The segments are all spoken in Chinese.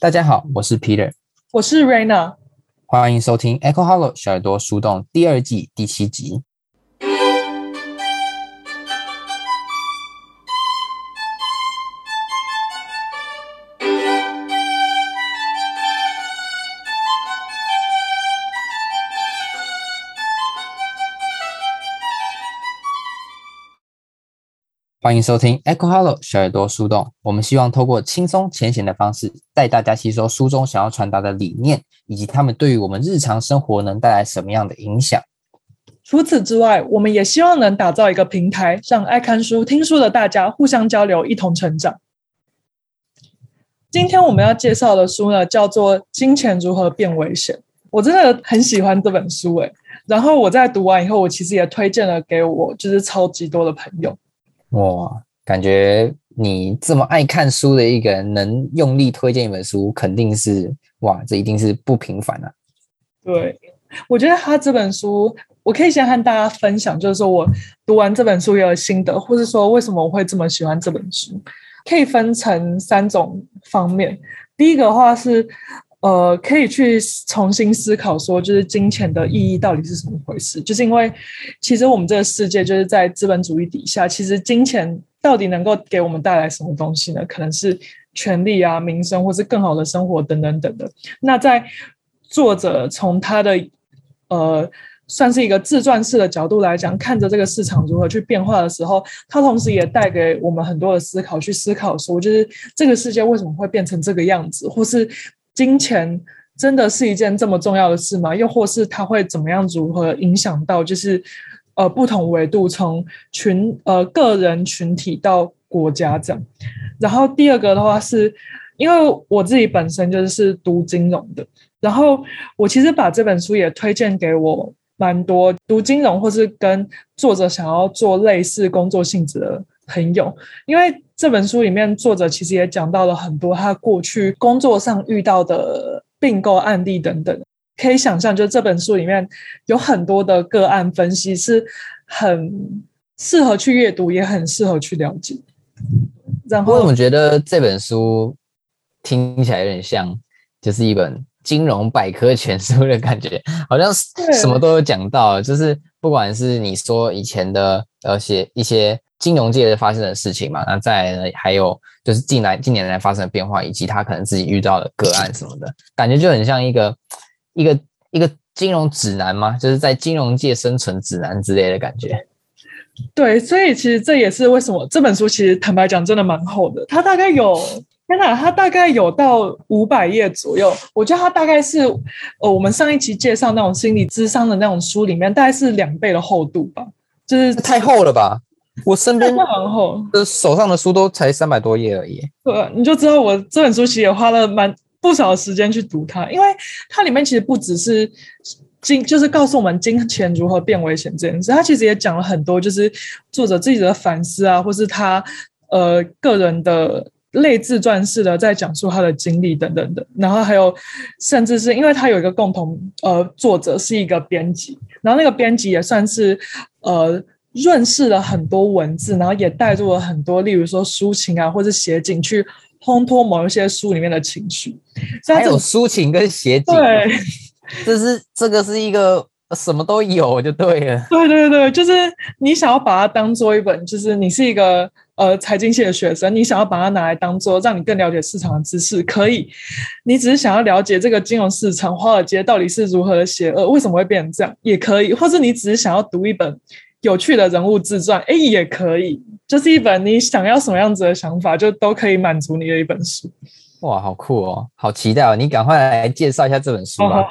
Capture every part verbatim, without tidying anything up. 大家好，我是 Peter， 我是 Raina， 欢迎收听 Echo Hollow 小耳朵树洞第二季第七集。欢迎收听 Echo Hollow 小耳朵树洞，我们希望透过轻松浅显的方式带大家吸收书中想要传达的理念，以及他们对于我们日常生活能带来什么样的影响。除此之外，我们也希望能打造一个平台，让爱看书听书的大家互相交流，一同成长。今天我们要介绍的书呢，叫做《金钱如何变危险》。我真的很喜欢这本书耶，然后我在读完以后，我其实也推荐了给我就是超级多的朋友。哇，感觉你这么爱看书的一个人能用力推荐一本书，肯定是哇，这一定是不平凡啊。对，我觉得他这本书我可以先和大家分享，就是说我读完这本书也有心得，或是说为什么我会这么喜欢这本书，可以分成三种方面。第一个的话是呃，可以去重新思考说就是金钱的意义到底是什么回事，就是因为其实我们这个世界就是在资本主义底下，其实金钱到底能够给我们带来什么东西呢？可能是权利啊、民生或是更好的生活等等等的。那在作者从他的呃算是一个自传式的角度来讲，看着这个市场如何去变化的时候，它同时也带给我们很多的思考，去思考说就是这个世界为什么会变成这个样子，或是金钱真的是一件这么重要的事吗？又或是它会怎么样如何影响到就是呃不同维度，从群呃个人群体到国家这样。然后第二个的话是因为我自己本身就是读金融的，然后我其实把这本书也推荐给我蛮多读金融或是跟作者想要做类似工作性质的朋友，因为这本书里面作者其实也讲到了很多他过去工作上遇到的并购案例等等，可以想象就是这本书里面有很多的个案分析是很适合去阅读，也很适合去了解。然后我怎么觉得这本书听起来有点像就是一本金融百科全书的感觉，好像什么都有讲到，就是不管是你说以前的呃写一些金融界发生的事情嘛，那再来呢还有就是近来近年来发生的变化，以及他可能自己遇到的个案什么的，感觉就很像一个一个一个金融指南嘛，就是在金融界生存指南之类的感觉。对，所以其实这也是为什么这本书其实坦白讲真的蛮厚的，它大概有天哪，它大概有到五百页左右。我觉得它大概是呃我们上一期介绍那种心理咨商的那种书里面大概是两倍的厚度吧，就是太厚了吧。我身边的手上的书都才三百多页而已。对，你就知道我这本书其实也花了蛮不少的时间去读它，因为它里面其实不只是就是告诉我们金钱如何变危险这件事，它其实也讲了很多就是作者自己的反思啊，或是他呃个人的类自传式的在讲述他的经历等等的。然后还有甚至是因为他有一个共同呃作者是一个编辑，然后那个编辑也算是呃。润饰了很多文字，然后也带入了很多例如说抒情啊或者写景去烘托某一些书里面的情绪。还有抒情跟写景，对，这是这个是一个什么都有就对了。对对对，就是你想要把它当做一本，就是你是一个呃财经系的学生，你想要把它拿来当做让你更了解市场的知识可以，你只是想要了解这个金融市场华尔街到底是如何的邪恶，为什么会变成这样也可以，或者你只是想要读一本有趣的人物自传，哎，也可以，就是一本你想要什么样子的想法，就都可以满足你的一本书。哇，好酷哦，好期待哦！你赶快来介绍一下这本书吧。哦，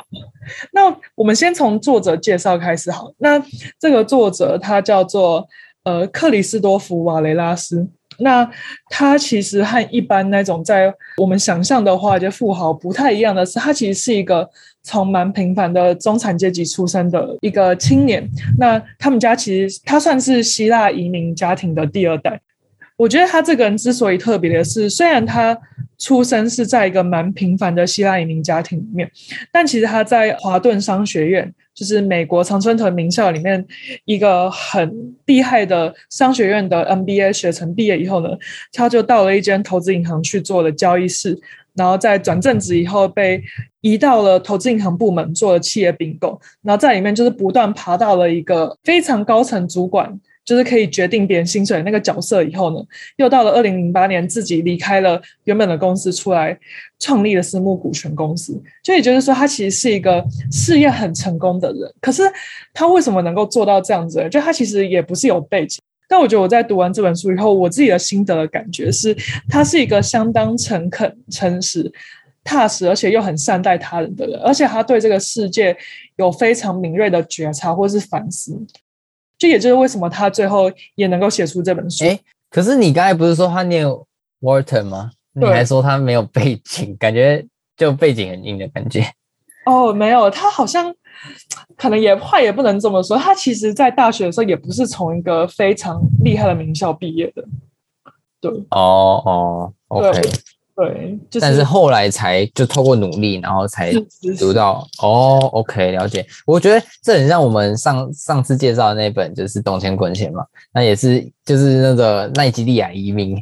那我们先从作者介绍开始好。那这个作者他叫做呃克里斯多夫·瓦雷拉斯。那他其实和一般那种在我们想象的话就富豪不太一样的是，他其实是一个从蛮平凡的中产阶级出身的一个青年。那他们家其实他算是希腊移民家庭的第二代。我觉得他这个人之所以特别的是，虽然他出生是在一个蛮平凡的希腊移民家庭里面，但其实他在华顿商学院，就是美国常春藤名校里面一个很厉害的商学院的 M B A 学程毕业以后呢，他就到了一间投资银行去做了交易室，然后在转正职以后被移到了投资银行部门，做了企业并购，然后在里面就是不断爬到了一个非常高层主管，就是可以决定别人薪水的那个角色以后呢，又到了二零零八年自己离开了原本的公司，出来创立了私募股权公司。就也就是说他其实是一个事业很成功的人，可是他为什么能够做到这样子呢？就他其实也不是有背景，但我觉得我在读完这本书以后，我自己的心得的感觉是，他是一个相当诚恳、诚实、踏实，而且又很善待他人的人，而且他对这个世界有非常敏锐的觉察或是反思，就也就是为什么他最后也能够写出这本书。欸，可是你刚才不是说他念 Wharton 吗？你还说他没有背景，感觉就背景很硬的感觉。哦，没有，他好像可能也坏也不能这么说，他其实在大学的时候也不是从一个非常厉害的名校毕业的。对，哦哦 ，OK， 对，对，就是，但是后来才就透过努力，然后才读到。哦 ，OK， 了解。我觉得这很像我们上上次介绍的那本就是《懂钱滚钱》嘛，那也是就是那个奈及利亚移民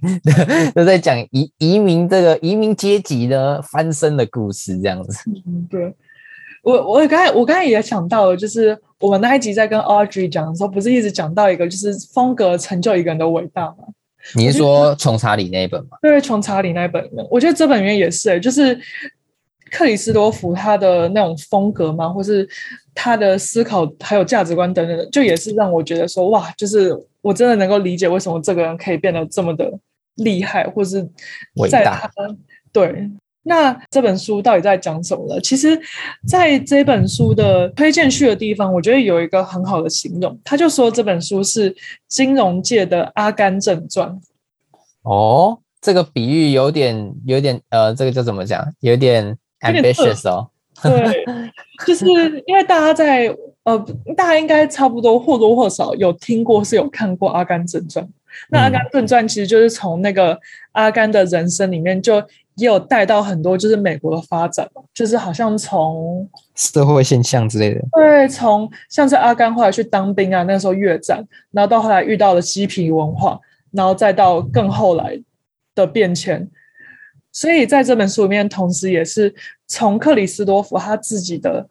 就在讲移移民这个移民阶级的翻身的故事这样子。嗯，对。我我刚才我刚才也想到了，就是我们那一集在跟 Audrey 讲的时候，不是一直讲到一个就是风格成就一个人的伟大吗？你是说穷查理那一本吗？对，穷查理那一本，我觉得这本里面也是，欸，就是克里斯多夫他的那种风格嘛，或是他的思考还有价值观等等，就也是让我觉得说，哇，就是我真的能够理解为什么这个人可以变得这么的厉害，或是伟大。对。那这本书到底在讲什么呢？其实在这本书的推荐序的地方，我觉得有一个很好的形容，他就说这本书是金融界的阿甘正传。哦，这个比喻有点有点呃，这个叫怎么讲，有点 ambitious 哦。对，就是因为大家在呃，大家应该差不多或多或少有听过是有看过阿甘正传。那阿甘正传其实就是从那个阿甘的人生里面就也有带到很多就是美国的发展，就是好像从社会现象之类的。对，从像是阿甘后来去当兵啊，那时候越战，然后到后来遇到了嬉皮文化，然后再到更后来的变迁。所以在这本书里面同时也是从克里斯多夫他自己的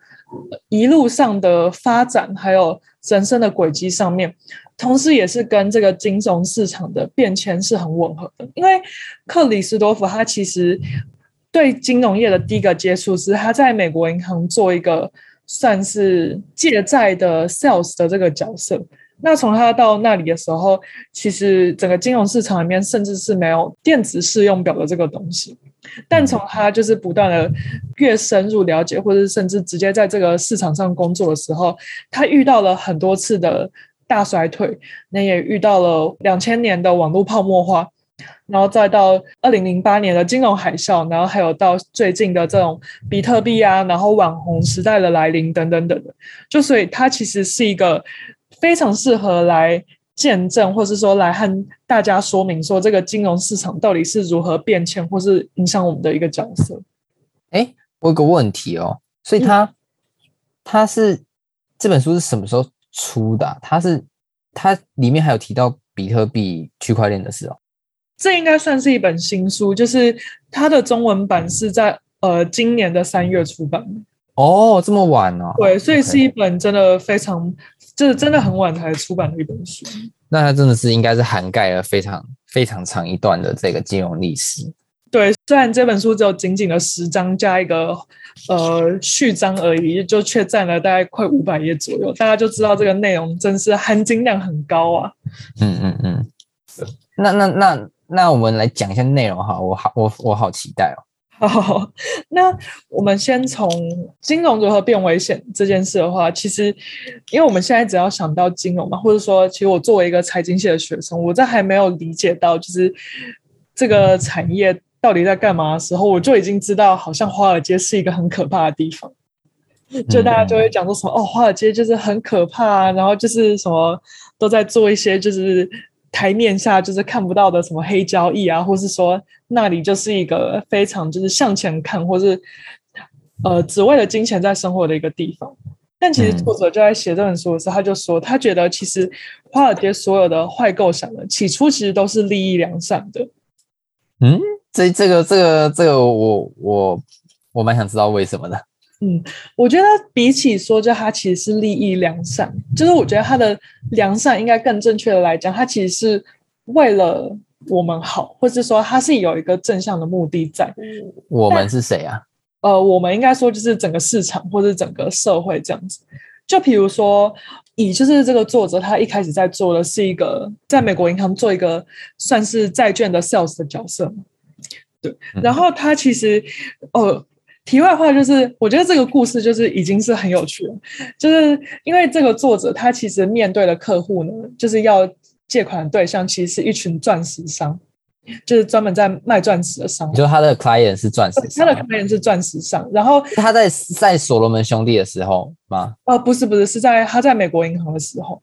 一路上的发展还有人生的轨迹上面，同时也是跟这个金融市场的变迁是很吻合的。因为克里斯多夫他其实对金融业的第一个接触是他在美国银行做一个算是借债的 sales 的这个角色。那从他到那里的时候，其实整个金融市场里面甚至是没有电子试用表的这个东西，但从他就是不断的越深入了解，或者甚至直接在这个市场上工作的时候，他遇到了很多次的大衰退，那也遇到了两千年的网络泡沫化，然后再到二零零八年的金融海啸，然后还有到最近的这种比特币啊，然后网红时代的来临等等等等。就所以它其实是一个非常适合来见证，或是说来和大家说明说这个金融市场到底是如何变迁或是影响我们的一个角色。诶，我有个问题哦，所以它、嗯、它是这本书是什么时候出的？啊，它是它里面还有提到比特币区块链的事哦。这应该算是一本新书，就是它的中文版是在呃今年的三月出版的。哦，这么晚哦。对，所以是一本真的非常、okay. 就是真的很晚才出版的一本书。那它真的是应该是涵盖了非常非常长一段的这个金融历史。对，虽然这本书只有仅仅的十章加一个呃序章而已，就却占了大概快五百页左右，大家就知道这个内容真是含金量很高啊。嗯嗯嗯。那那那那我们来讲一下内容哈，我好我我好期待哦。好，那我们先从金融如何变危险这件事的话，其实因为我们现在只要想到金融嘛，或者说其实我作为一个财经系的学生，我在还没有理解到就是这个产业到底在干嘛的时候，我就已经知道好像华尔街是一个很可怕的地方。就大家就会讲说什么哦，华尔街就是很可怕啊，然后就是什么都在做一些就是台面下就是看不到的什么黑交易啊，或是说那里就是一个非常就是向前看，或是呃只为了金钱在生活的一个地方。但其实作者就在写这本书的时候，他就说他觉得其实华尔街所有的坏构想呢，起初其实都是利益良善的。嗯，这这个这个这个我我我蛮想知道为什么的。嗯，我觉得比起说就它其实是利益良善，就是我觉得它的良善应该更正确的来讲，它其实是为了我们好，或是说它是有一个正向的目的在。我们是谁啊？呃，我们应该说就是整个市场或是整个社会这样子。就比如说以就是这个作者他一开始在做的是一个在美国银行做一个算是债券的 sales 的角色嘛，对。然后他其实呃题外话就是我觉得这个故事就是已经是很有趣了，就是因为这个作者他其实面对的客户呢，就是要借款的对象其实是一群钻石商，就是专门在卖钻石的商，就他的 client 是钻石商，他的 client 是钻石商。然后他在在所罗门兄弟的时候吗？呃，不是不是，是在他在美国银行的时候。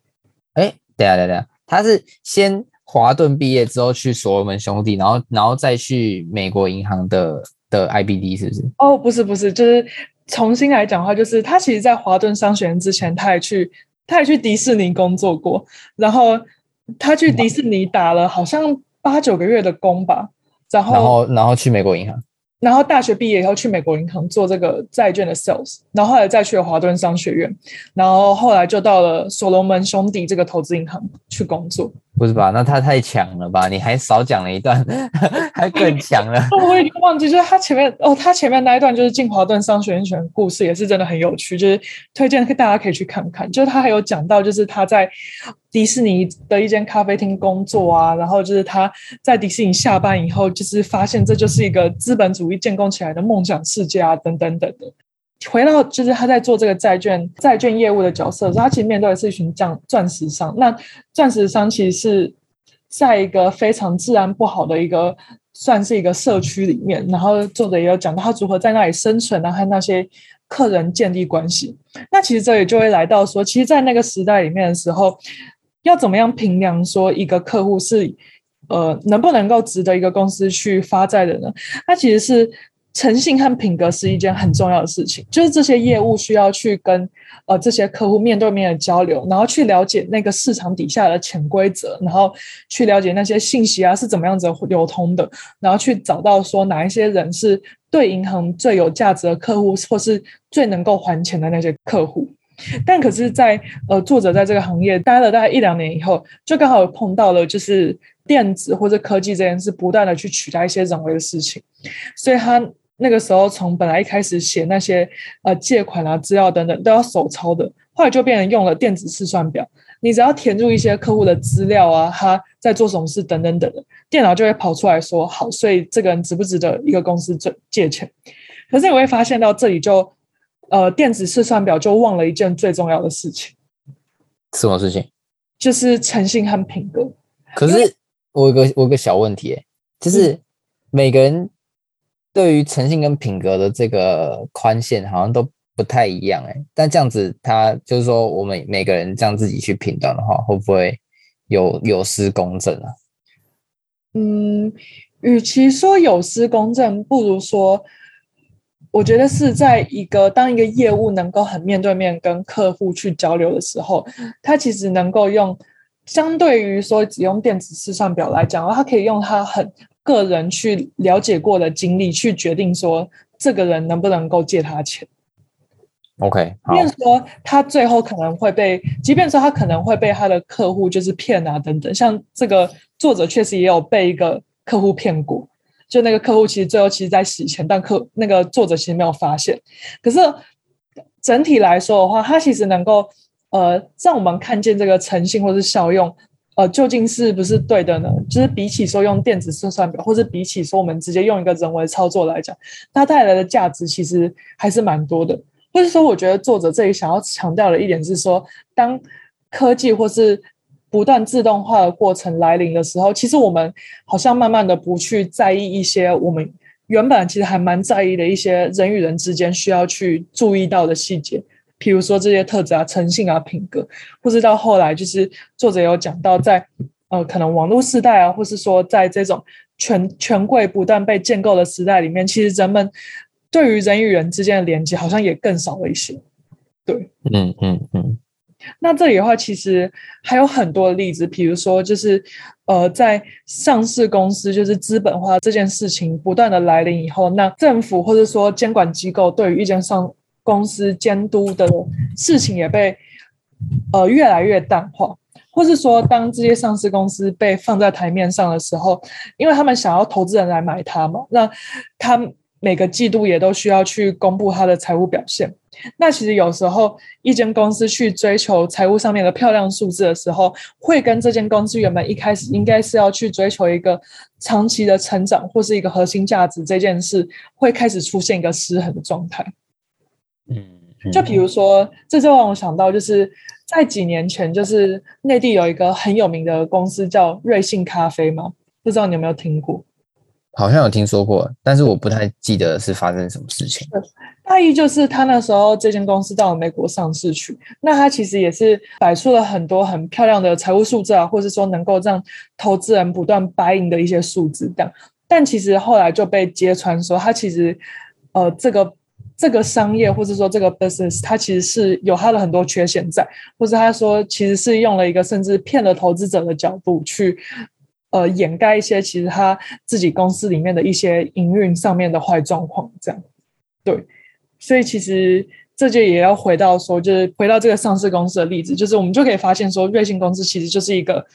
哎，等一下等一下，他是先华顿毕业之后去所罗门兄弟，然后然后再去美国银行的的 I B D 是不是？哦，不是不是，就是重新来讲的话，就是他其实在华顿商学院之前，他也去他也去迪士尼工作过，然后他去迪士尼打了好像八九个月的工吧，然后然后然后去美国银行，然后大学毕业以后去美国银行做这个债券的 sales， 然后后来再去了华顿商学院，然后后来就到了所罗门兄弟这个投资银行去工作。不是吧？那他太强了吧？你还少讲了一段，还更强了。我已经忘记，就是他前面哦，他前面那一段就是进华顿商学院的故事，也是真的很有趣，就是推荐大家可以去看看。就是他还有讲到，就是他在迪士尼的一间咖啡厅工作啊，然后就是他在迪士尼下班以后，就是发现这就是一个资本主义建构起来的梦想世界啊，等等等等。回到就是他在做这个债券债券业务的角色的时候，他其实面对的是一群钻石商。那钻石商其实是在一个非常治安不好的一个算是一个社区里面，然后作者也有讲到他如何在那里生存啊，和那些客人建立关系。那其实这也就会来到说，其实在那个时代里面的时候，要怎么样评量说一个客户是呃能不能够值得一个公司去发债的呢？那其实是诚信和品格是一件很重要的事情，就是这些业务需要去跟呃这些客户面对面的交流，然后去了解那个市场底下的潜规则，然后去了解那些信息啊是怎么样子流通的，然后去找到说哪一些人是对银行最有价值的客户，或是最能够还钱的那些客户。但可是在呃作者在这个行业待了大概一两年以后，就刚好碰到了就是电子或者科技这件事不断的去取代一些人为的事情，所以他那个时候从本来一开始写那些呃借款啊资料等等都要手抄的，后来就变成用了电子试算表，你只要填入一些客户的资料啊，他在做什么事等等等等，电脑就会跑出来说好，所以这个人值不值得一个公司借钱。可是你会发现到这里就呃电子试算表就忘了一件最重要的事情。什么事情？就是诚信和品格。可是我有个我有个小问题、欸、就是每个人对于诚信跟品格的这个宽限好像都不太一样、欸、但这样子他就是说我们每个人这样自己去评断的话，会不会有有失公正啊？嗯，与其说有失公正，不如说我觉得是在一个当一个业务能够很面对面跟客户去交流的时候，他其实能够用相对于说只用电子试算表来讲，他可以用他很个人去了解过的经历去决定说这个人能不能够借他钱。 OK， 好，即便说他最后可能会被即便说他可能会被他的客户就是骗啊等等，像这个作者确实也有被一个客户骗过，就那个客户其实最后其实在洗钱，但客那个作者其实没有发现。可是整体来说的话，他其实能够呃让我们看见这个诚信或是效用呃，究竟是不是对的呢？就是比起说用电子试算表，或是比起说我们直接用一个人为操作来讲，它带来的价值其实还是蛮多的。或是说我觉得作者这里想要强调的一点是说，当科技或是不断自动化的过程来临的时候，其实我们好像慢慢的不去在意一些我们原本其实还蛮在意的一些人与人之间需要去注意到的细节，比如说这些特质啊、诚信啊、品格，或是到后来就是作者有讲到在呃可能网络时代啊，或是说在这种权权贵不断被建构的时代里面，其实人们对于人与人之间的连接好像也更少了一些。对，嗯嗯嗯，那这里的话其实还有很多例子，比如说就是呃，在上市公司就是资本化这件事情不断的来临以后，那政府或者说监管机构对于一间上公司监督的事情也被呃越来越淡化，或是说当这些上市公司被放在台面上的时候，因为他们想要投资人来买它嘛，那他每个季度也都需要去公布它的财务表现。那其实有时候一间公司去追求财务上面的漂亮数字的时候，会跟这间公司原本一开始应该是要去追求一个长期的成长或是一个核心价值这件事会开始出现一个失衡的状态。嗯，就比如说这就让我想到，就是在几年前就是内地有一个很有名的公司叫瑞幸咖啡嘛，不知道你有没有听过？好像有听说过，但是我不太记得是发生什么事情。大意就是他那时候这间公司到美国上市去，那他其实也是摆出了很多很漂亮的财务数字啊，或是说能够让投资人不断buy in的一些数字这样。但其实后来就被揭穿说，他其实呃这个这个商业或是说这个 business 它其实是有它的很多缺陷在，或是他说其实是用了一个甚至骗了投资者的角度去呃，掩盖一些其实他自己公司里面的一些营运上面的坏状况这样。对，所以其实这就也要回到说，就是回到这个上市公司的例子，就是我们就可以发现说瑞幸公司其实就是一个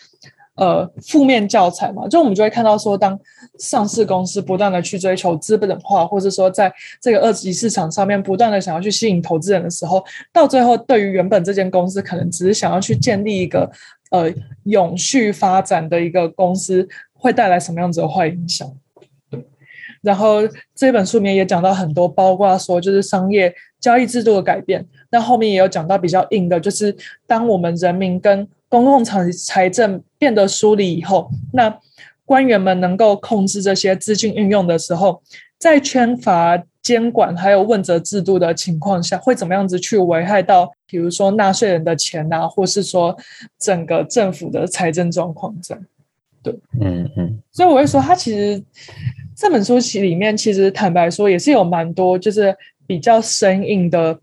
呃负面教材嘛，就我们就会看到说当上市公司不断的去追求资本化，或者说在这个二级市场上面不断的想要去吸引投资人的时候，到最后对于原本这间公司可能只是想要去建立一个呃，永续发展的一个公司会带来什么样子的坏影响。对，然后这本书里面也讲到很多，包括说就是商业交易制度的改变，那后面也有讲到比较硬的，就是当我们人民跟公共财政变得疏离以后，那官员们能够控制这些资金运用的时候，在缺乏监管还有问责制度的情况下，会怎么样子去危害到比如说纳税人的钱啊，或是说整个政府的财政状况这样。对，嗯嗯，所以我会说它其实这本书里面其实坦白说也是有蛮多就是比较生硬的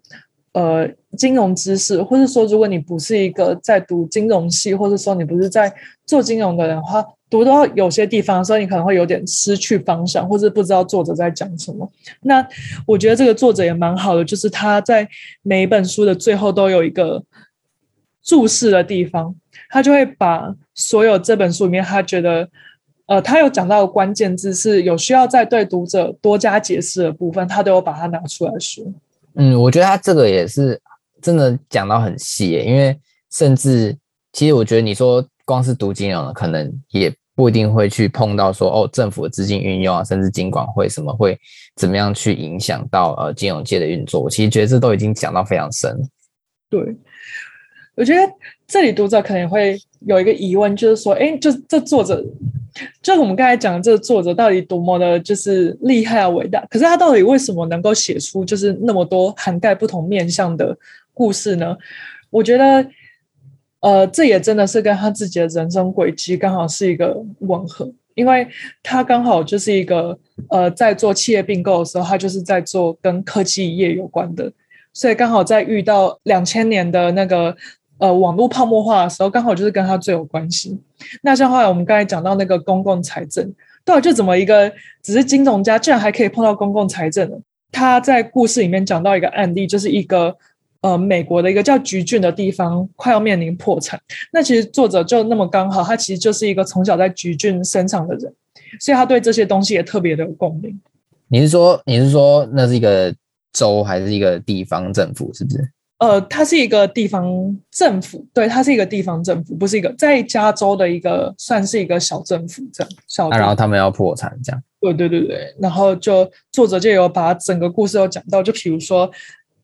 呃金融知识，或是说如果你不是一个在读金融系，或是说你不是在做金融的人的话，读到有些地方的时候你可能会有点失去方向，或是不知道作者在讲什么。那我觉得这个作者也蛮好的，就是他在每一本书的最后都有一个注释的地方，他就会把所有这本书里面他觉得呃，他有讲到的关键字是有需要再对读者多加解释的部分，他都有把它拿出来说。嗯，我觉得他这个也是真的讲到很细耶，因为甚至其实我觉得你说光是读金融的可能也不一定会去碰到说哦，政府的资金运用啊，甚至金管会什么会怎么样去影响到呃金融界的运作，我其实觉得这都已经讲到非常深了。对，我觉得这里读者可能会有一个疑问，就是说，哎，就这作者，就我们刚才讲的这个作者到底多么的就是厉害啊伟大，可是他到底为什么能够写出就是那么多涵盖不同面向的故事呢？我觉得。呃，这也真的是跟他自己的人生轨迹刚好是一个吻合，因为他刚好就是一个呃，在做企业并购的时候，他就是在做跟科技业有关的，所以刚好在遇到两千年的那个呃网络泡沫化的时候，刚好就是跟他最有关系。那像后来我们刚才讲到那个公共财政，到底就怎么一个只是金融家，居然还可以碰到公共财政呢？他在故事里面讲到一个案例，就是一个。呃，美国的一个叫橘郡的地方快要面临破产，那其实作者就那么刚好他其实就是一个从小在橘郡生长的人，所以他对这些东西也特别的有共鸣。你是说你是说那是一个州还是一个地方政府是不是？呃，它是一个地方政府，对，它是一个地方政府，不是一个在加州的一个算是一个小政府这样小、啊、然后他们要破产这样。对对对对，然后就作者就有把整个故事有讲到，就比如说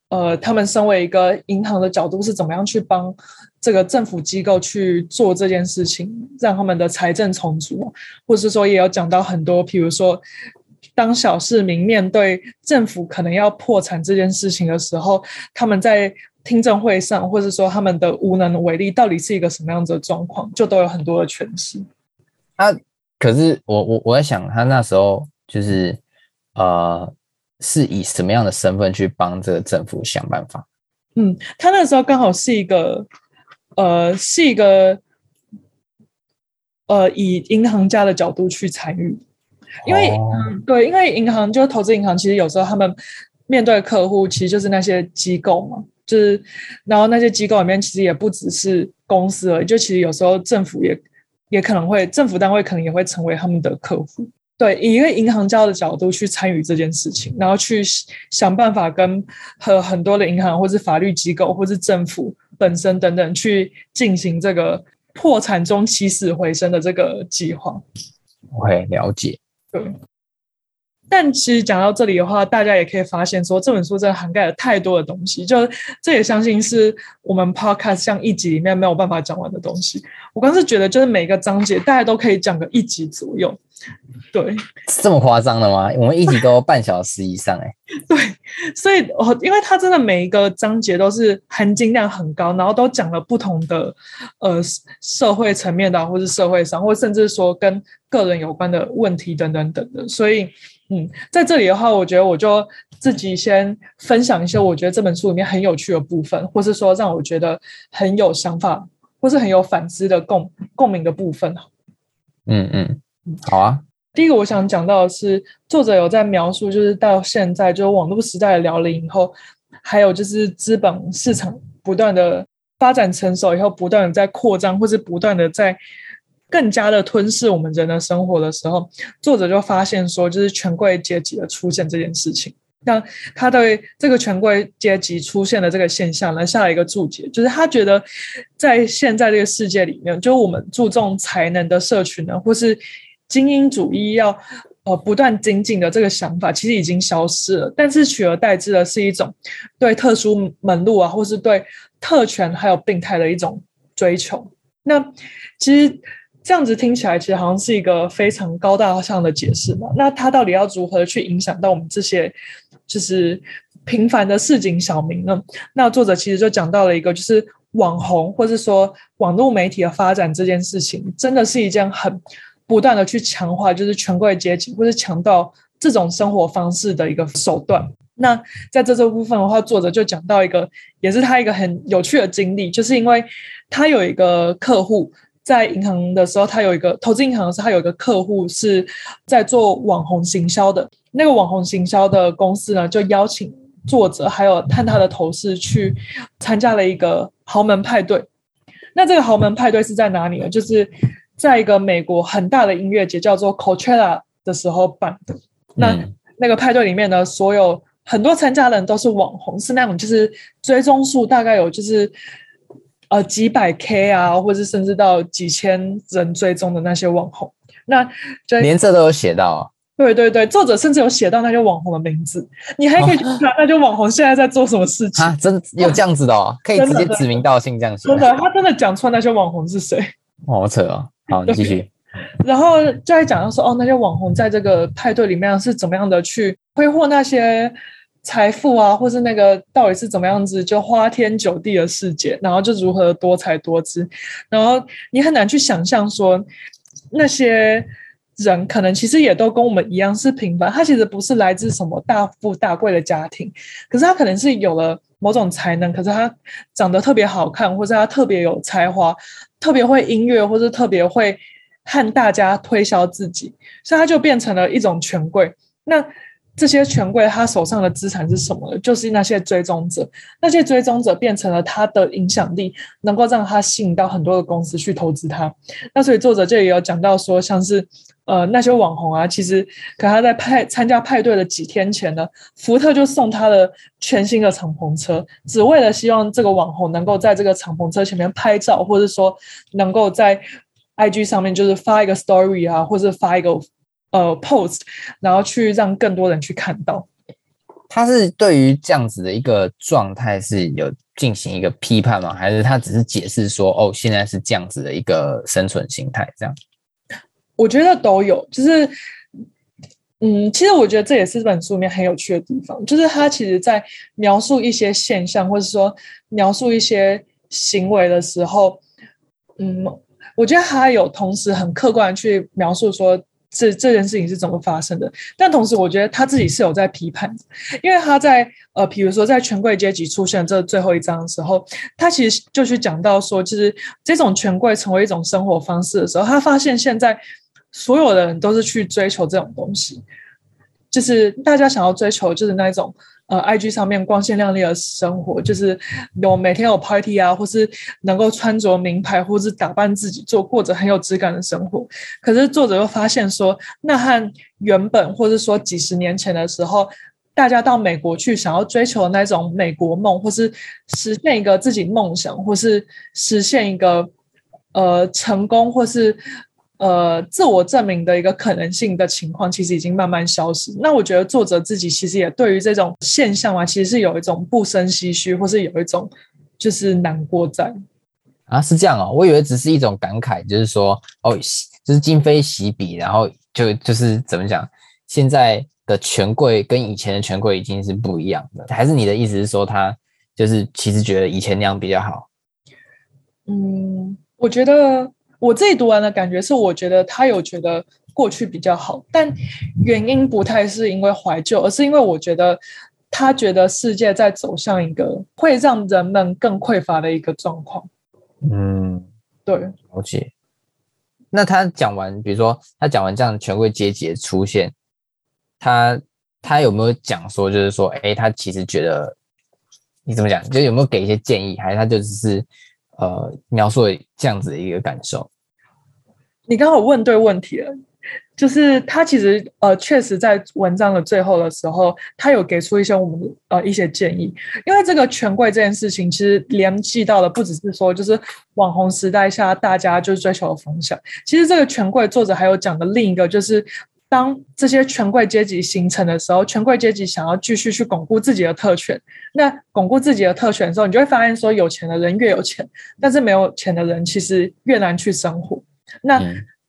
呃，他们身为一个银行的角度是怎么样去帮这个政府机构去做这件事情，让他们的财政重组、啊、或是说也有讲到很多，比如说当小市民面对政府可能要破产这件事情的时候，他们在听证会上或是说他们的无能为力到底是一个什么样子的状况，就都有很多的诠释、啊、可是我我我在想他那时候就是呃是以什么样的身份去帮这个政府想办法？嗯，他那时候刚好是一个呃是一个呃以银行家的角度去参与，因为、oh. 嗯、对，因为银行就投资银行，其实有时候他们面对客户其实就是那些机构嘛，就是然后那些机构里面其实也不只是公司而已，就其实有时候政府也也可能会，政府单位可能也会成为他们的客户。对，以一个银行家的角度去参与这件事情，然后去想办法跟和很多的银行或是法律机构或是政府本身等等去进行这个破产中起死回生的这个计划。OK， 了解。对，但其实讲到这里的话，大家也可以发现说这本书真的涵盖了太多的东西，就这也相信是我们 podcast 像一集里面没有办法讲完的东西。我刚是觉得就是每个章节大概都可以讲个一集左右。对，这么夸张的吗？我们一集都半小时以上哎、欸。对，所以因为它真的每一个章节都是含金量很高，然后都讲了不同的呃社会层面的、啊，或是社会上，或甚至说跟个人有关的问题等等等的。所以，嗯，在这里的话，我觉得我就自己先分享一些我觉得这本书里面很有趣的部分，或是说让我觉得很有想法，或是很有反思的共共鸣的部分。嗯嗯。好啊，第一个我想讲到的是，作者有在描述，就是到现在，就是网络时代的来临以后，还有就是资本市场不断的发展成熟以后，不断的在扩张，或是不断的在更加的吞噬我们人的生活的时候，作者就发现说，就是权贵阶级的出现这件事情。那他对这个权贵阶级出现的这个现象呢，下了一个注解，就是他觉得在现在这个世界里面，就我们注重才能的社群呢，或是精英主义要、呃、不断精进的这个想法其实已经消失了，但是取而代之的是一种对特殊门路啊，或是对特权还有病态的一种追求。那其实这样子听起来其实好像是一个非常高大上的解释嘛。那它到底要如何去影响到我们这些就是平凡的市井小民呢？那作者其实就讲到了一个，就是网红或是说网络媒体的发展这件事情，真的是一件很不断的去强化就是权贵阶级或是强调这种生活方式的一个手段。那在这这部分的话，作者就讲到一个也是他一个很有趣的经历，就是因为他有一个客户在银行的时候，他有一个投资银行的时候，他有一个客户是在做网红行销的，那个网红行销的公司呢就邀请作者还有和他的同事去参加了一个豪门派对。那这个豪门派对是在哪里呢？就是在一个美国很大的音乐节叫做 Coachella 的时候办的。那那个派对里面呢，所有很多参加人都是网红，是那种就是追踪数大概有就是呃几百 K 啊，或是甚至到几千人追踪的那些网红。那连这都有写到、啊。对对对，作者甚至有写到那些网红的名字，你还可以去查那些网红现在在做什么事情。啊，真的有这样子的哦，可以直接指名道姓这样写。真的，他真的讲出来那些网红是谁。好扯哦。好，你继续。然后就在讲到说，哦，那些网红在这个派对里面是怎么样的去挥霍那些财富啊，或是那个到底是怎么样子就花天酒地的世界，然后就如何多才多姿。然后你很难去想象说，那些人可能其实也都跟我们一样是平凡，他其实不是来自什么大富大贵的家庭，可是他可能是有了某种才能，可是他长得特别好看，或者他特别有才华，特别会音乐，或者特别会和大家推销自己，所以他就变成了一种权贵。那这些权贵他手上的资产是什么？就是那些追踪者，那些追踪者变成了他的影响力，能够让他吸引到很多的公司去投资他。那所以作者这里有讲到说，像是呃那些网红啊，其实可能他在派参加派对的几天前呢，福特就送他的全新的敞篷车，只为了希望这个网红能够在这个敞篷车前面拍照，或者说能够在 I G 上面就是发一个 story 啊，或者发一个呃 post， 然后去让更多人去看到。他是对于这样子的一个状态是有进行一个批判吗？还是他只是解释说，哦，现在是这样子的一个生存形态这样？我觉得都有，就是，嗯，其实我觉得这也是这本书里面很有趣的地方，就是它其实在描述一些现象，或者说描述一些行为的时候，嗯，我觉得它有同时很客观的去描述说这这件事情是怎么发生的。但同时我觉得他自己是有在批判，因为他在呃，比如说在权贵阶级出现这最后一章的时候，他其实就去讲到说，就是这种权贵成为一种生活方式的时候，他发现现在所有的人都是去追求这种东西，就是大家想要追求就是那一种呃 I G 上面光鲜亮丽的生活，就是有每天有 party 啊，或是能够穿着名牌，或是打扮自己，做过着很有质感的生活。可是作者又发现说，那和原本或是说几十年前的时候，大家到美国去想要追求那种美国梦，或是实现一个自己梦想，或是实现一个呃成功，或是呃，自我证明的一个可能性的情况其实已经慢慢消失。那我觉得作者自己其实也对于这种现象啊，其实是有一种不胜唏嘘，或是有一种就是难过在啊，是这样哦，我以为只是一种感慨，就是说哦，就是今非昔比，然后就就是怎么讲，现在的权贵跟以前的权贵已经是不一样的。还是你的意思是说他就是其实觉得以前那样比较好？嗯，我觉得我自己读完的感觉是，我觉得他有觉得过去比较好，但原因不太是因为怀旧，而是因为我觉得他觉得世界在走向一个会让人们更匮乏的一个状况。嗯，对，了解。那他讲完，比如说他讲完这样权贵阶级的出现，他他有没有讲说，就是说，哎，他其实觉得你怎么讲，就有没有给一些建议，还是他就只是？呃，描述这样子的一个感受。你刚好问对问题了，就是他其实呃，确实在文章的最后的时候，他有给出一些我们呃一些建议。因为这个权贵这件事情，其实联系到的不只是说就是网红时代下大家就追求的风向，其实这个权贵作者还有讲的另一个就是。当这些权贵阶级形成的时候，权贵阶级想要继续去巩固自己的特权，那巩固自己的特权的时候，你就会发现说有钱的人越有钱，但是没有钱的人其实越难去生活。那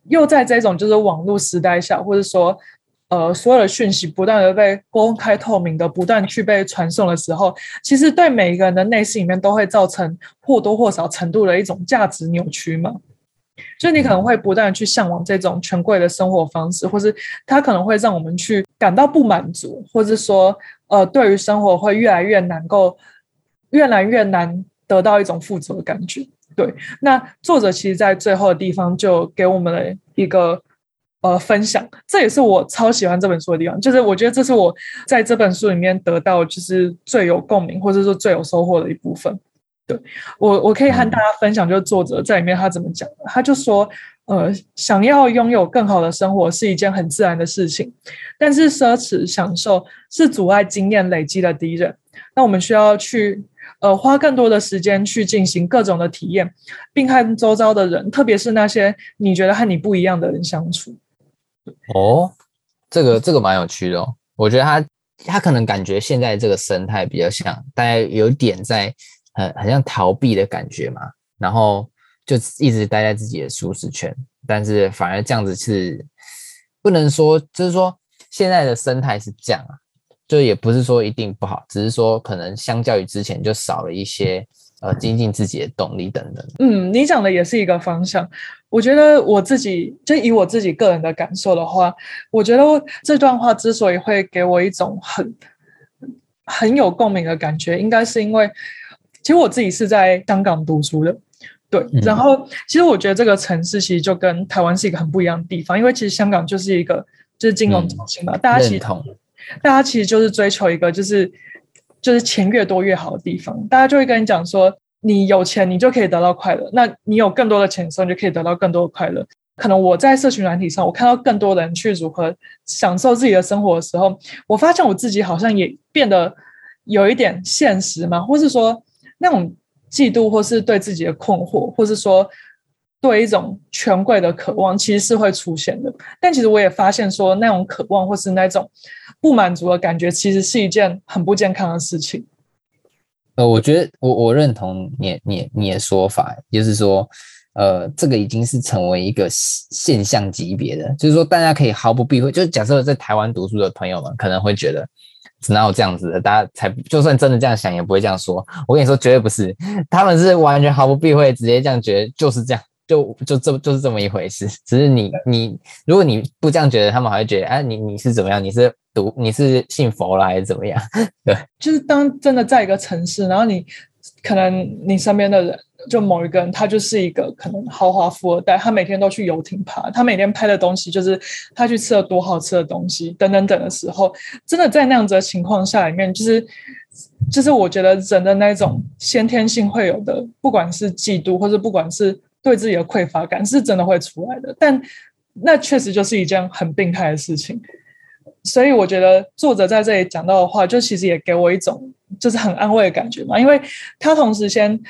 又在这种就是网络时代下，或者说呃，所有的讯息不断的被公开透明的不断去被传送的时候，其实对每一个人的内心里面都会造成或多或少程度的一种价值扭曲嘛，就你可能会不断去向往这种权贵的生活方式，或是它可能会让我们去感到不满足，或是说呃，对于生活会越来越难够越来越难得到一种富足的感觉。对，那作者其实在最后的地方就给我们了一个呃分享，这也是我超喜欢这本书的地方，就是我觉得这是我在这本书里面得到就是最有共鸣，或者说最有收获的一部分。对，我我可以和大家分享，就是作者在里面他怎么讲，他就说，呃，想要拥有更好的生活是一件很自然的事情，但是奢侈享受是阻碍经验累积的敌人。那我们需要去，呃，花更多的时间去进行各种的体验，并和周遭的人，特别是那些你觉得和你不一样的人相处。哦，这个这个蛮有趣的哦，我觉得他他可能感觉现在这个生态比较像，大概有点在。很很像逃避的感觉嘛，然后就一直待在自己的舒适圈，但是反而这样子是不能说，就是说现在的生态是这样啊，就也不是说一定不好，只是说可能相较于之前就少了一些呃精进自己的动力等等。嗯，你讲的也是一个方向。我觉得我自己就以我自己个人的感受的话，我觉得这段话之所以会给我一种很很有共鸣的感觉，应该是因为。其实我自己是在香港读书的，对，然后其实我觉得这个城市其实就跟台湾是一个很不一样的地方，因为其实香港就是一个就是金融中心嘛，嗯、大家其实大家其实就是追求一个就是就是钱越多越好的地方，大家就会跟你讲说，你有钱你就可以得到快乐，那你有更多的钱的时候，你就可以得到更多的快乐。可能我在社群软体上，我看到更多人去如何享受自己的生活的时候，我发现我自己好像也变得有一点现实嘛，或是说。那种嫉妒或是对自己的困惑，或是说对一种权贵的渴望，其实是会出现的。但其实我也发现说，那种渴望或是那种不满足的感觉，其实是一件很不健康的事情。呃，我觉得 我, 我认同 你, 你, 你的说法，就是说呃，这个已经是成为一个现象级别的，就是说大家可以毫不避讳，就是假设在台湾读书的朋友们可能会觉得哪有这样子的，大家才就算真的这样想也不会这样说，我跟你说绝对不是，他们是完全毫不避讳直接这样觉得，就是这样，就就这就是这么一回事。只是你你如果你不这样觉得，他们还会觉得啊，你你是怎么样？你是读你是信佛了还是怎么样？对，就是当真的在一个城市，然后你可能你身边的人，就某一个人，他就是一个可能豪华富二代，他每天都去游艇爬，他每天拍的东西就是他去吃了多好吃的东西等等等的时候，真的在那样子的情况下里面，就是就是我觉得人的那种先天性会有的，不管是嫉妒或者不管是对自己的匮乏感，是真的会出来的。但那确实就是一件很病态的事情。所以我觉得作者在这里讲到的话，就其实也给我一种就是很安慰的感觉嘛，因为他同时先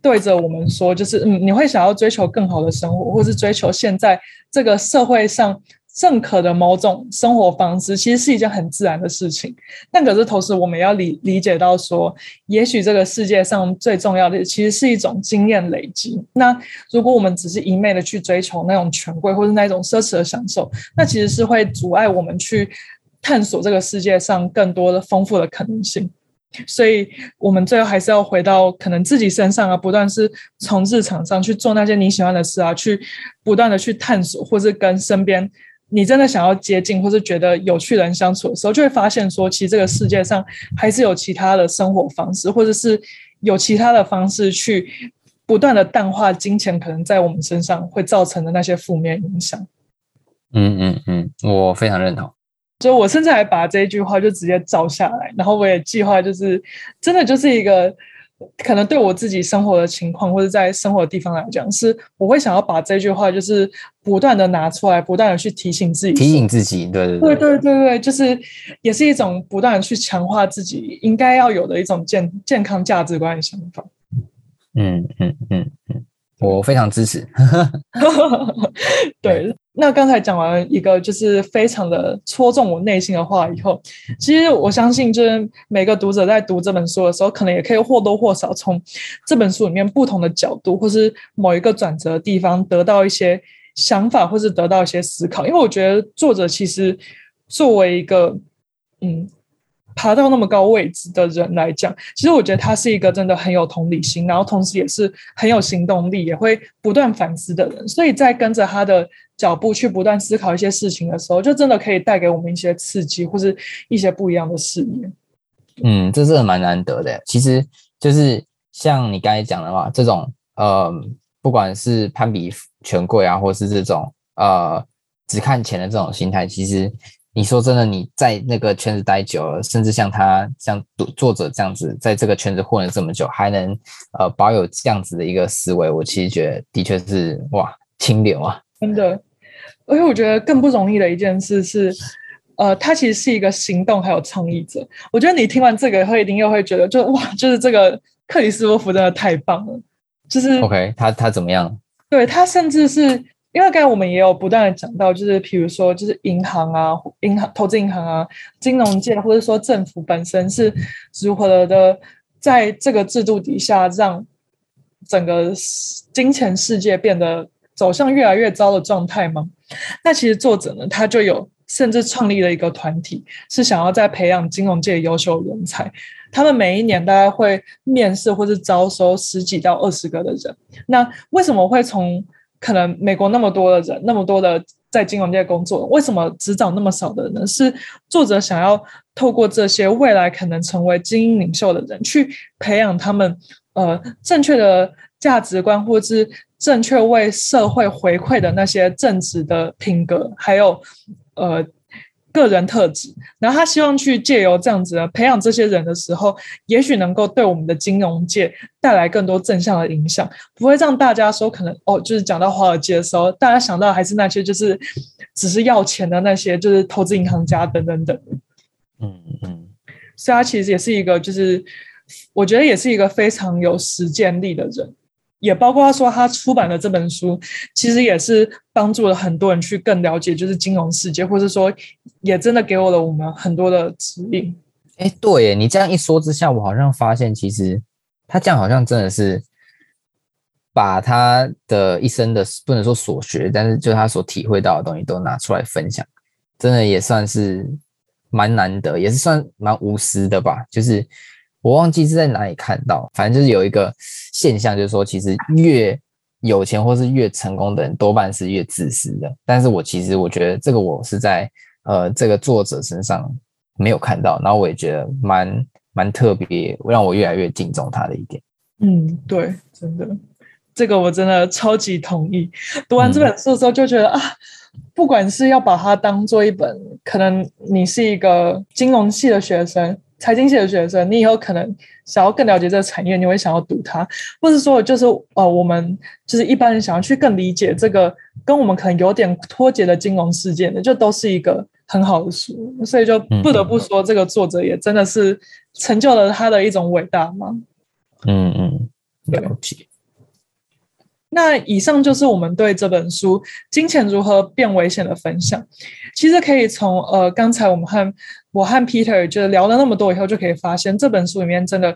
对着我们说，就是、嗯、你会想要追求更好的生活，或是追求现在这个社会上正可的某种生活方式，其实是一件很自然的事情。但可是同时我们也要 理, 理解到说，也许这个世界上最重要的其实是一种经验累积。那如果我们只是一昧的去追求那种权贵或是那种奢侈的享受，那其实是会阻碍我们去探索这个世界上更多的丰富的可能性。所以我们最后还是要回到可能自己身上啊，不断是从日常上去做那些你喜欢的事啊，去不断的去探索，或是跟身边你真的想要接近或是觉得有趣的人相处的时候，就会发现说，其实这个世界上还是有其他的生活方式，或者是有其他的方式去不断的淡化金钱可能在我们身上会造成的那些负面影响。嗯嗯嗯，我非常认同。所以我甚至还把这一句话就直接照下来，然后我也计划就是真的就是一个可能对我自己生活的情况或者在生活的地方来讲，是我会想要把这句话就是不断的拿出来，不断的去提醒自己提醒自己对对对对对对对，就是也是一种不断的去强化自己应该要有的一种 健, 健康价值观的想法。嗯嗯嗯嗯，我非常支持。对，那刚才讲完一个就是非常的戳中我内心的话以后，其实我相信就是每个读者在读这本书的时候，可能也可以或多或少从这本书里面不同的角度或是某一个转折的地方得到一些想法，或是得到一些思考。因为我觉得作者其实作为一个嗯爬到那么高位置的人来讲，其实我觉得他是一个真的很有同理心，然后同时也是很有行动力，也会不断反思的人。所以在跟着他的脚步去不断思考一些事情的时候，就真的可以带给我们一些刺激，或是一些不一样的视野。嗯，这是蛮难得的。其实就是像你刚才讲的话，这种呃，不管是攀比权贵啊，或是这种呃只看钱的这种心态，其实。你说真的，你在那个圈子待久了，甚至像他像作者这样子，在这个圈子混了这么久，还能呃保有这样子的一个思维，我其实觉得的确是哇清流啊，真的。而且我觉得更不容易的一件事是，呃，他其实是一个行动还有倡议者。我觉得你听完这个会一定又会觉得就，就哇，就是这个克里斯多夫真的太棒了，就是 OK， 他他怎么样？对，他甚至是。因为刚才我们也有不断的讲到，就是比如说就是银行啊银行投资银行啊金融界，或者说政府本身是如何的在这个制度底下让整个金钱世界变得走向越来越糟的状态吗？那其实作者呢，他就有甚至创立了一个团体，是想要在培养金融界优秀人才。他们每一年大概会面试或是招收十几到二十个的人。那为什么会从可能美国那么多的人，那么多的在金融界工作，为什么只找那么少的人呢？是作者想要透过这些未来可能成为精英领袖的人，去培养他们呃正确的价值观，或是正确为社会回馈的那些正直的品格，还有呃个人特质。然后他希望去借由这样子培养这些人的时候，也许能够对我们的金融界带来更多正向的影响，不会让大家说可能哦，就是讲到华尔街的时候，大家想到还是那些就是只是要钱的那些就是投资银行家等等等。嗯嗯，所以他其实也是一个就是我觉得也是一个非常有实践力的人，也包括他说他出版的这本书其实也是帮助了很多人去更了解就是金融世界，或是说也真的给我了我们很多的指引。哎，对耶，你这样一说之下，我好像发现其实他这样好像真的是把他的一生的不能说所学，但是就他所体会到的东西都拿出来分享，真的也算是蛮难得，也是算蛮无私的吧。就是我忘记是在哪里看到，反正就是有一个现象，就是说其实越有钱或是越成功的人多半是越自私的，但是我其实我觉得这个我是在呃这个作者身上没有看到，然后我也觉得蛮蛮特别，让我越来越敬重他的一点。嗯，对，真的，这个我真的超级同意。读完这本书的时候就觉得、嗯、啊，不管是要把它当做一本，可能你是一个金融系的学生、财经系的学生，你以后可能想要更了解这个产业，你会想要读它，或是说就是呃，我们就是一般人想要去更理解这个跟我们可能有点脱节的金融事件的，就都是一个很好的书，所以就不得不说这个作者也真的是成就了他的一种伟大嘛。嗯嗯，了解。那以上就是我们对这本书《金钱如何变危险》的分享。其实可以从呃刚才我们和我和 Peter 就聊了那么多以后，就可以发现这本书里面真的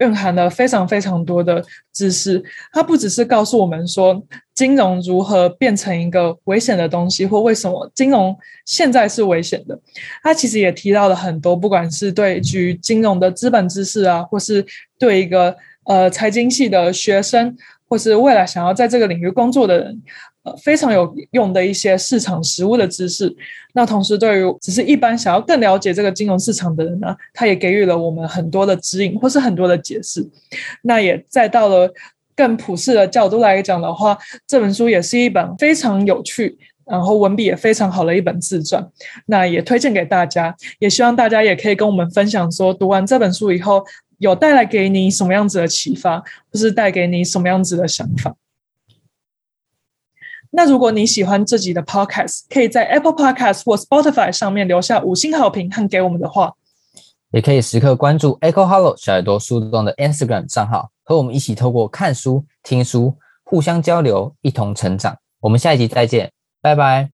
蕴含了非常非常多的知识。它不只是告诉我们说金融如何变成一个危险的东西，或为什么金融现在是危险的，它其实也提到了很多，不管是对于金融的资本知识啊，或是对一个呃财经系的学生，或是未来想要在这个领域工作的人、呃、非常有用的一些市场实务的知识。那同时对于只是一般想要更了解这个金融市场的人呢、啊，他也给予了我们很多的指引或是很多的解释。那也再到了更普世的角度来讲的话，这本书也是一本非常有趣然后文笔也非常好的一本自传，那也推荐给大家，也希望大家也可以跟我们分享说读完这本书以后有带来给你什么样子的启发，或是带给你什么样子的想法。那如果你喜欢这集的 podcast， 可以在 Apple Podcast 或 Spotify 上面留下五星好评和给我们的话，也可以时刻关注 Echo Hollow 小耳朵树洞的 Instagram 账号，和我们一起透过看书听书互相交流，一同成长。我们下一集再见，拜拜。